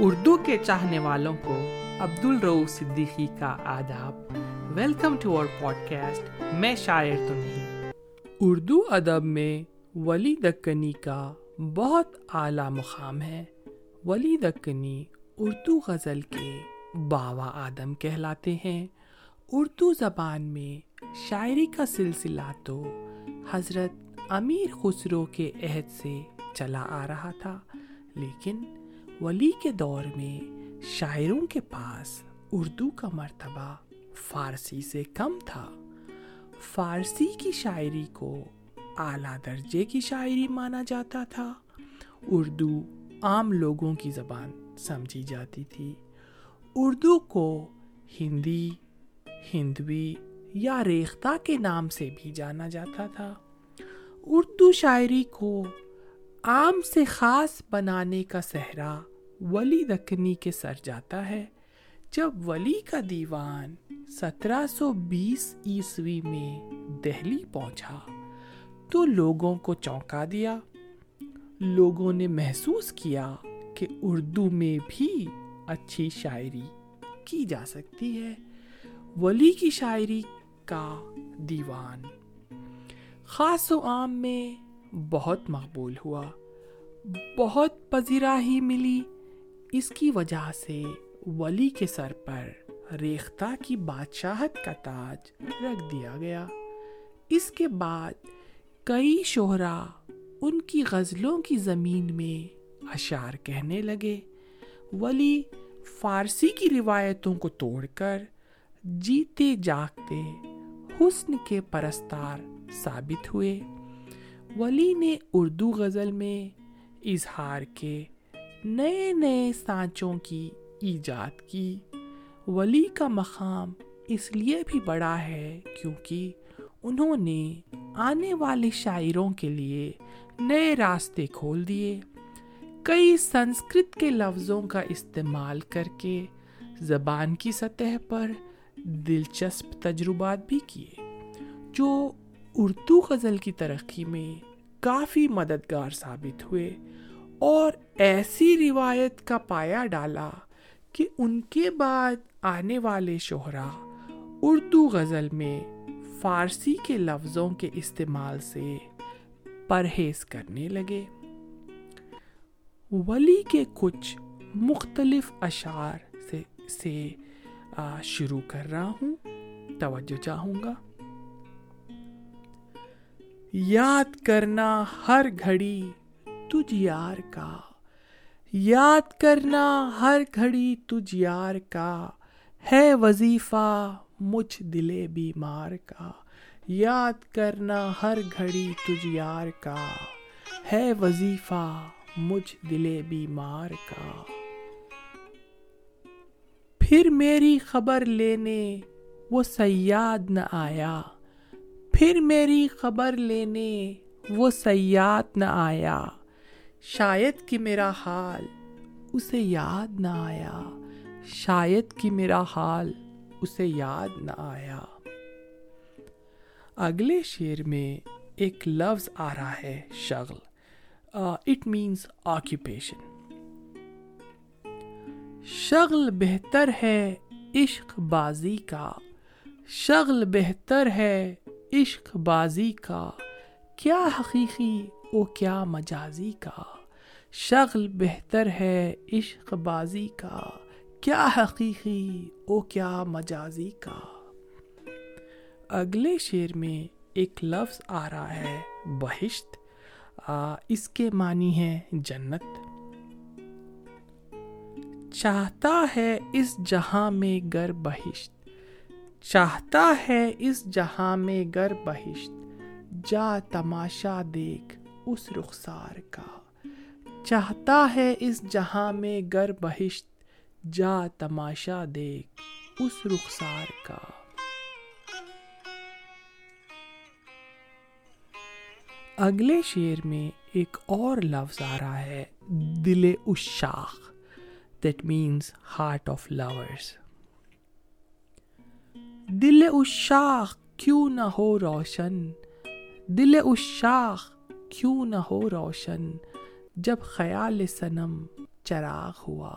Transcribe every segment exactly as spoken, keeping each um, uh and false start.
اردو کے چاہنے والوں کو عبد الرؤف صدیقی کا آداب. Welcome to our podcast. میں شاعر تو نہیں. اردو ادب میں ولی دکنی کا بہت اعلیٰ مقام ہے. ولی دکنی اردو غزل کے باوا آدم کہلاتے ہیں. اردو زبان میں شاعری کا سلسلہ تو حضرت امیر خسرو کے عہد سے چلا آ رہا تھا، لیکن ولی کے دور میں شاعروں کے پاس اردو کا مرتبہ فارسی سے کم تھا. فارسی کی شاعری کو اعلیٰ درجے کی شاعری مانا جاتا تھا. اردو عام لوگوں کی زبان سمجھی جاتی تھی. اردو کو ہندی، ہندوی یا ریختہ کے نام سے بھی جانا جاتا تھا. اردو شاعری کو عام سے خاص بنانے کا صحرا ولی دکنی کے سر جاتا ہے. جب ولی کا دیوان سترہ سو بیس عیسوی میں دہلی پہنچا تو لوگوں کو چونکا دیا. لوگوں نے محسوس کیا کہ اردو میں بھی اچھی شاعری کی جا سکتی ہے. ولی کی شاعری کا دیوان خاص و عام میں بہت مقبول ہوا، بہت پذیرائی ملی. اس کی وجہ سے ولی کے سر پر ریختہ کی بادشاہت کا تاج رکھ دیا گیا. اس کے بعد کئی شعراء ان کی غزلوں کی زمین میں اشعار کہنے لگے. ولی فارسی کی روایتوں کو توڑ کر جیتے جاگتے حسن کے پرستار ثابت ہوئے. ولی نے اردو غزل میں اظہار کے نئے نئے سانچوں کی ایجاد کی. ولی کا مقام اس لیے بھی بڑا ہے کیونکہ انہوں نے آنے والے شاعروں کے لیے نئے راستے کھول دیے. کئی سنسکرت کے لفظوں کا استعمال کر کے زبان کی سطح پر دلچسپ تجربات بھی کیے، جو اردو غزل کی ترقی میں کافی مددگار ثابت ہوئے اور ایسی روایت کا پایا ڈالا کہ ان کے بعد آنے والے شعراء اردو غزل میں فارسی کے لفظوں کے استعمال سے پرہیز کرنے لگے. ولی کے کچھ مختلف اشعار سے, سے شروع کر رہا ہوں، توجہ چاہوں گا. یاد کرنا ہر گھڑی تجھ یار کا، یاد کرنا ہر گھڑی تجھ یار کا، ہے وظیفہ مجھ دل بیمار کا. یاد کرنا ہر گھڑی تجھ یار کا، ہے وظیفہ مجھ دل بیمار کا. پھر میری خبر لینے وہ صیاد نہ آیا، پھر میری خبر لینے وہ صیاد نہ آیا، شاید کہ میرا حال اسے یاد نہ آیا، شاید کہ میرا حال اسے یاد نہ آیا. اگلے شعر میں ایک لفظ آ رہا ہے شغل. It means occupation. شغل بہتر ہے عشق بازی کا، شغل بہتر ہے عشق بازی کا، کیا حقیقی او کیا مجازی کا. شغل بہتر ہے عشق بازی کا، کیا حقیقی او کیا مجازی کا. اگلے شعر میں ایک لفظ آ رہا ہے بہشت. آ, اس کے معنی ہے جنت. چاہتا ہے اس جہاں میں گر بہشت، چاہتا ہے اس جہاں میں گر بہشت، جا تماشا دیکھ اس رخسار کا. چاہتا ہے اس جہاں میں گر بہشت، جا تماشا دیکھ اس رخسار کا. اگلے شعر میں ایک اور لفظ آ رہا ہے دل عشاق. That means heart of lovers. دل عشاق کیوں نہ ہو روشن، دل عشاق کیوں نہ ہو روشن، جب خیال صنم چراغ ہوا،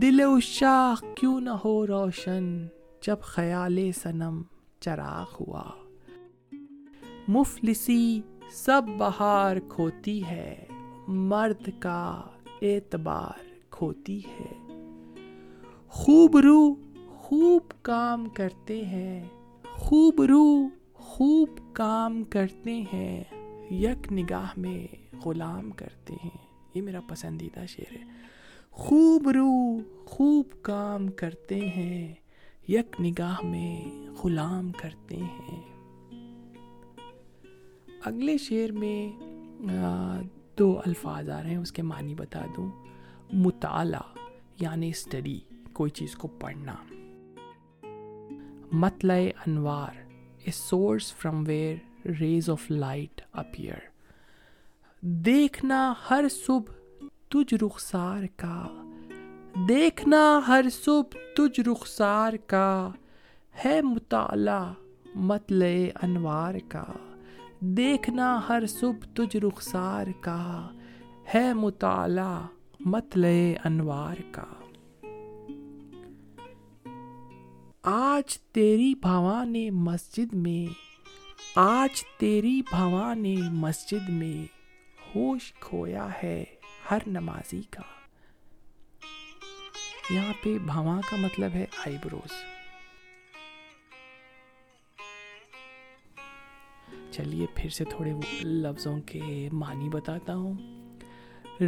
دل عشاق کیوں نہ ہو روشن جب خیال صنم چراغ ہوا، مفلسی سب بہار کھوتی ہے، مرد کا اعتبار کھوتی ہے، خوب رو خوب کام کرتے ہیں، خوب رو خوب کام کرتے ہیں، یک نگاہ میں غلام کرتے ہیں۔ یہ میرا پسندیدہ شعر ہے، خوب رو خوب کام کرتے ہیں، یک نگاہ میں غلام کرتے ہیں۔ اگلے شعر میں دو الفاظ آ رہے ہیں، اس کے معنی بتا دوں۔ مطالعہ یعنی اسٹڈی، کوئی چیز کو پڑھنا۔ مطلع انوار، a source from where rays of light appear, دیکھنا ہر صبح تجھ رخسار کا، دیکھنا ہر صبح تجھ رخسار کا، ہے مطالعہ مطلع انوار کا، دیکھنا ہر صبح تجھ رخسار کا، ہے مطالعہ مطلع انوار کا۔ آج تیری بھاواں نے مسجد میں، آج تیری بھاواں نے مسجد میں، ہوش کھویا ہے ہر نمازی کا۔ یہاں پہ بھاواں کا مطلب ہے آئی بروز۔ چلیے پھر سے تھوڑے لفظوں کے معنی بتاتا ہوں۔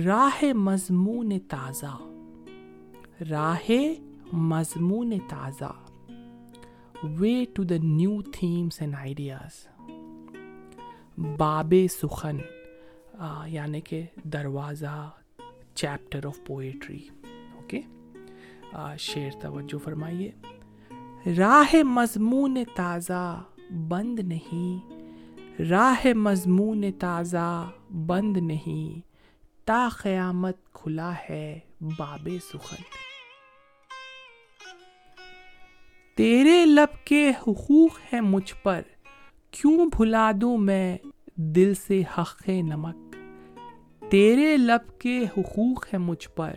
راہ مضمون تازہ، راہ مضمون تازہ، way to the new themes and ideas. باب سخن یعنی کہ دروازہ، چیپٹر آف پوئٹری۔ اوکے، شعر توجہ فرمائیے۔ راہ مضمون تازہ بند نہیں، راہ مضمون تازہ بند نہیں، تا قیامت کھلا ہے باب سخن۔ تیرے لب کے حقوق ہیں مجھ پر، کیوں بھلا دوں میں دل سے حق نمک۔ تیرے لب کے حقوق ہیں مجھ پر،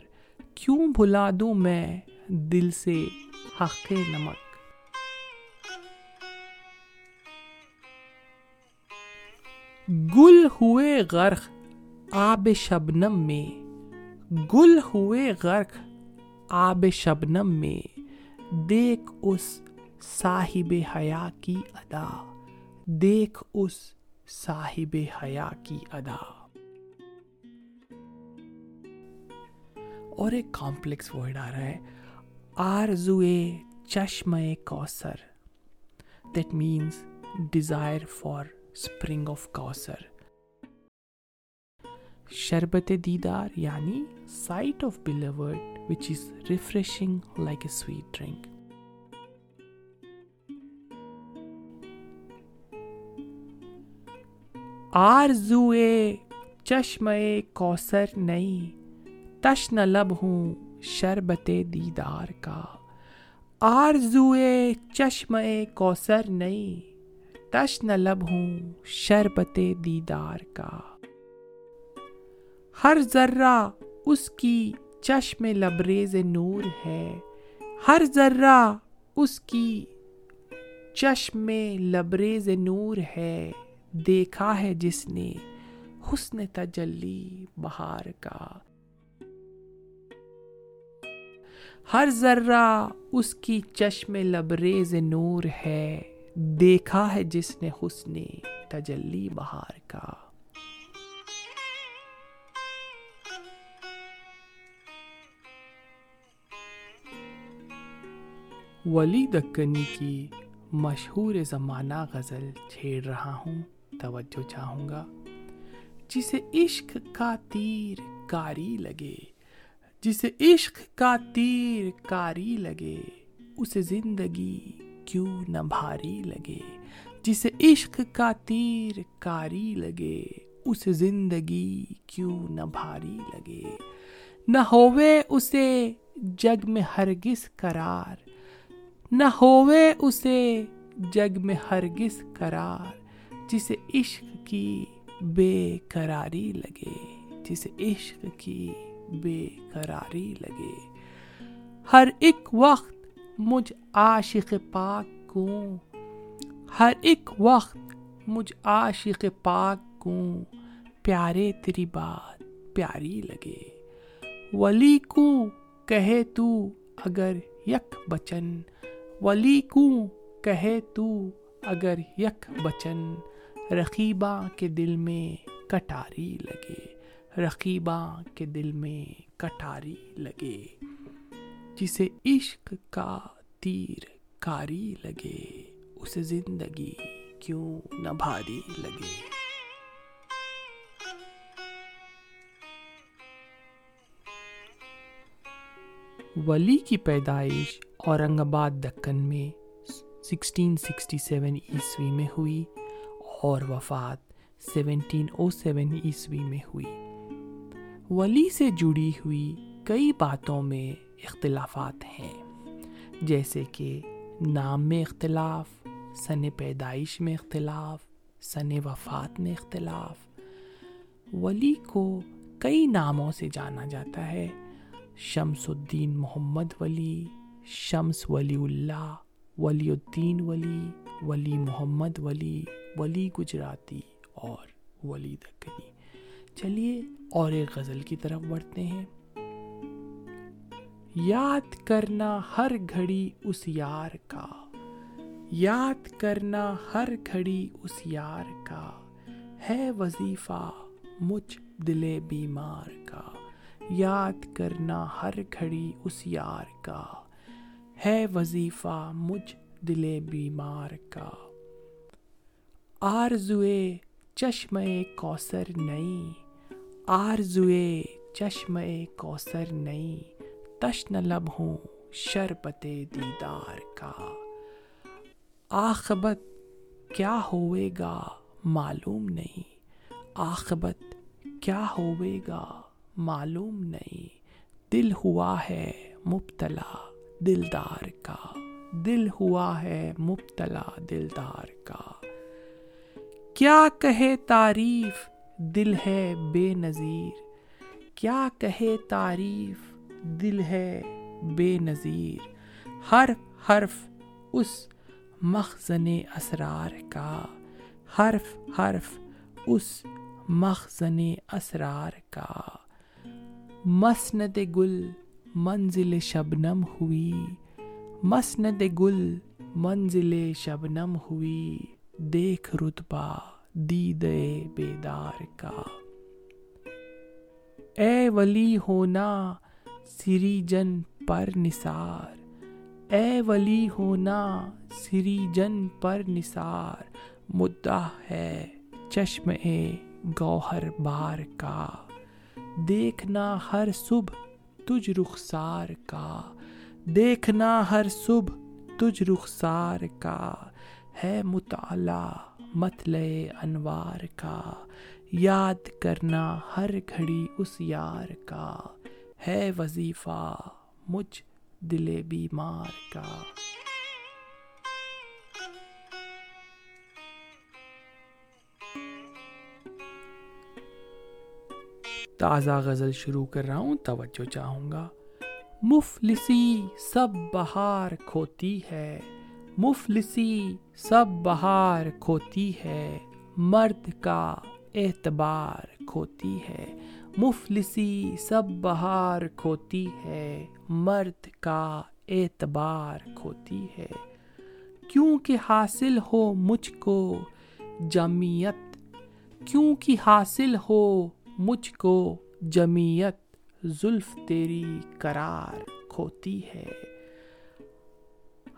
کیوں بھلا دوں میں دل سے حق نمک۔ گل ہوئے غرق آب شبنم میں، گل ہوئے غرق آب شبنم میں، دیکھ اس صاحب حیا کی ادا، دیکھ اس صاحب حیا کی ادا۔ اور ایک کمپلیکس ورڈ آ رہا ہے، آرزوئے چشمے کوثر۔ That means desire for spring of Kausar. شربت دیدار یعنی sight of beloved which is refreshing like a sweet drink. آرزوئے چشمے کوثر نہیں، تشن لب ہوں شربت دیدار کا۔ آرزوئے چشمے کوثر نہیں، تشن لب ہوں شربت دیدار کا۔ ہر ذرہ اس کی چشم لبریز نور ہے، ہر ذرہ اس کی چشم لبریز نور ہے، دیکھا ہے جس نے حسن تجلی بہار کا۔ ہر ذرہ اس کی چشم لبریز نور ہے، دیکھا ہے جس نے حسن تجلی بہار کا۔ ولی دکنی کی مشہور زمانہ غزل چھیڑ رہا ہوں، توجہ چاہوں گا۔ جسے عشق کا تیر کاری لگے، جسے عشق کا تیر کاری لگے، اسے زندگی کیوں نہ بھاری لگے۔ جسے عشق کا تیر کاری لگے، اسے زندگی کیوں نہ بھاری لگے۔ نہ ہووے اسے جگ میں ہرگز قرار، نہ ہووے اسے جگ میں ہرگز قرار، جسے عشق کی بے قراری لگے، جسے عشق کی بے قراری لگے۔ ہر ایک وقت مجھ عاشق پاک کو، ہر ایک وقت مجھ عاشق پاک کو، پیارے تیری بات پیاری لگے، ولی کو کہے تو اگر یک بچن، ولی کو کہے تو اگر یک بچن، رقیبہ کے دل میں کٹاری لگے، رقیبہ کے دل میں کٹاری لگے، جسے عشق کا تیر کاری لگے، اسے زندگی کیوں نہ بھاری لگے۔ ولی کی پیدائش اورنگ آباد دکن میں سولہ سو سڑسٹھ عیسوی میں ہوئی اور وفات سولہ سو سولہ عیسوی میں ہوئی۔ ولی سے جڑی ہوئی کئی باتوں میں اختلافات ہیں، جیسے کہ نام میں اختلاف، سن پیدائش میں اختلاف، سن وفات میں اختلاف۔ ولی کو کئی ناموں سے جانا جاتا ہے، شمس الدین محمد ولی، شمس ولی اللہ، ولی الدین ولی، ولی محمد ولی، ولی گجراتی اور ولی دکنی۔ چلیے اور ایک غزل کی طرف بڑھتے ہیں۔ یاد کرنا ہر گھڑی اس یار کا، یاد کرنا ہر گھڑی اس یار کا، ہے وظیفہ مجھ دل بیمار کا، یاد کرنا ہر گھڑی اس یار کا، ہے وظیفہ مجھ دل بیمار کا، آرزوئے چشمے کوثر نئی، آرزوئے چشمے کوثر نئی، تشنہ لب ہوں شربت دیدار کا، آخبت کیا ہوئے گا معلوم نہیں، آخبت کیا ہوئے گا معلوم نہیں، دل ہوا ہے مبتلا دلدار کا، دل ہوا ہے مبتلا دلدار کا، کیا کہے تعریف دل ہے بے نظیر، کیا کہے تعریف دل ہے بے نظیر، حرف حرف اس مخزن اسرار کا، حرف حرف اس مخزن اسرار کا، مسند گل منزل شبنم ہوئی، مسند گل منزل شبنم ہوئی، دیکھ رتبہ دیدے بیدار کا، اے ولی ہونا سری جن پر نثار، اے ولی ہونا سری جن پر نثار، مدعا ہے چشم گوہر بار کا، دیکھنا ہر صبح تجھ رخسار کا، دیکھنا ہر صبح تجھ رخسار کا، ہے مطالعہ مطلع انوار کا، یاد کرنا ہر گھڑی اس یار کا، ہے وظیفہ مجھ دل بیمار کا۔ تازہ غزل شروع کر رہا ہوں، توجہ چاہوں گا۔ مفلسی سب بہار کھوتی ہے، مفلسی سب بہار کھوتی ہے، مرد کا اعتبار کھوتی ہے، مفلسی سب بہار کھوتی ہے، مرد کا اعتبار کھوتی ہے، کیونکہ حاصل ہو مجھ کو جمعیت، کیونکہ حاصل ہو مجھ کو جمعیت، زلف تیری قرار کھوتی ہے،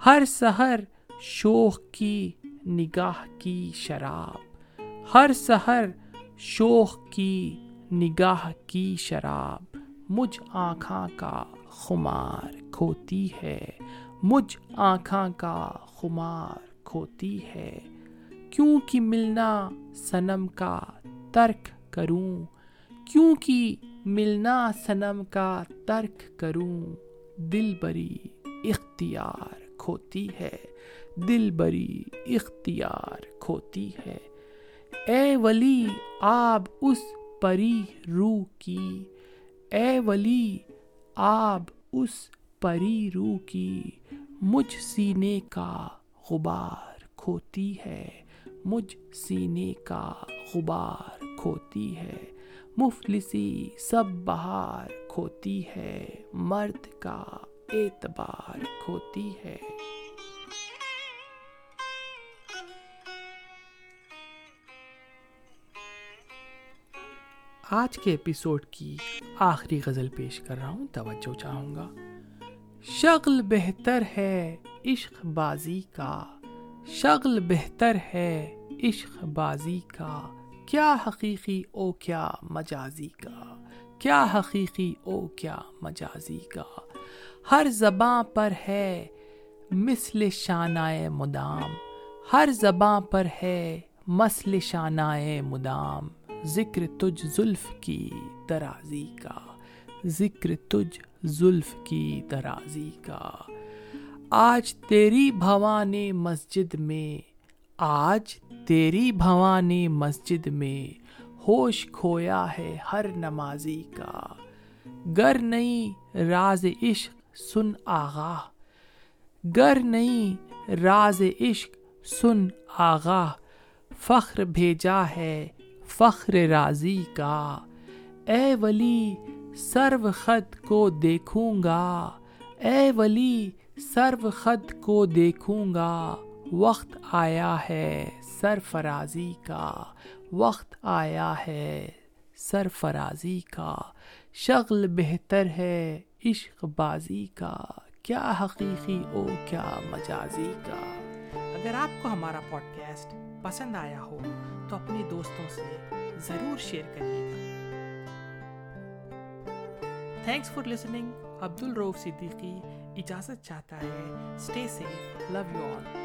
ہر سحر شوق کی نگاہ کی شراب، ہر سحر شوق کی نگاہ کی شراب، مجھ آنکھاں کا خمار کھوتی ہے، مجھ آنکھاں کا خمار کھوتی ہے، کیونکہ ملنا صنم کا ترک کروں، کیونکہ ملنا صنم کا ترک کروں، دل بری اختیار کھوتی ہے، دل بری اختیار کھوتی ہے، اے ولی آب اس پری روح کی، اے ولی آب اس پری رو کی مجھ سینے کا غبار کھوتی ہے، مجھ سینے کا غبار کھوتی ہے، مفلسی سب بہار کھوتی ہے، مرد کا اعتبار کھوتی ہے۔ آج کے ایپیسوڈ کی آخری غزل پیش کر رہا ہوں، توجہ چاہوں گا۔ شغل بہتر ہے عشق بازی کا، شغل بہتر ہے عشق بازی کا، کیا حقیقی او کیا مجازی کا، کیا حقیقی او کیا مجازی کا، ہر زباں پر ہے مثل شانائے مدام، ہر زباں پر ہے مثل شانائے مدام، ذکر تجھ زلف کی درازی کا، ذکر تجھ زلف کی درازی کا، آج تیری بھوان مسجد میں، آج تیری بھوان مسجد میں، ہوش کھویا ہے ہر نمازی کا، گر نہیں راز عشق سن آغا، گر نہیں راز عشق سن آغا، فخر بھیجا ہے فخر رازی کا، اے ولی سرو خط کو دیکھوں گا، اے ولی سرو خط کو دیکھوں گا، وقت آیا ہے سرفرازی کا، وقت آیا ہے سرفرازی کا، شغل بہتر ہے عشق بازی کا، کیا حقیقی او کیا مجازی کا۔ اگر آپ کو ہمارا پوڈ کاسٹ پسند آیا ہو تو اپنے دوستوں سے ضرور شیئر کریے گا۔ Thanks for listening. عبد الرؤف صدیقی اجازت چاہتا ہے۔ Stay safe, love you all.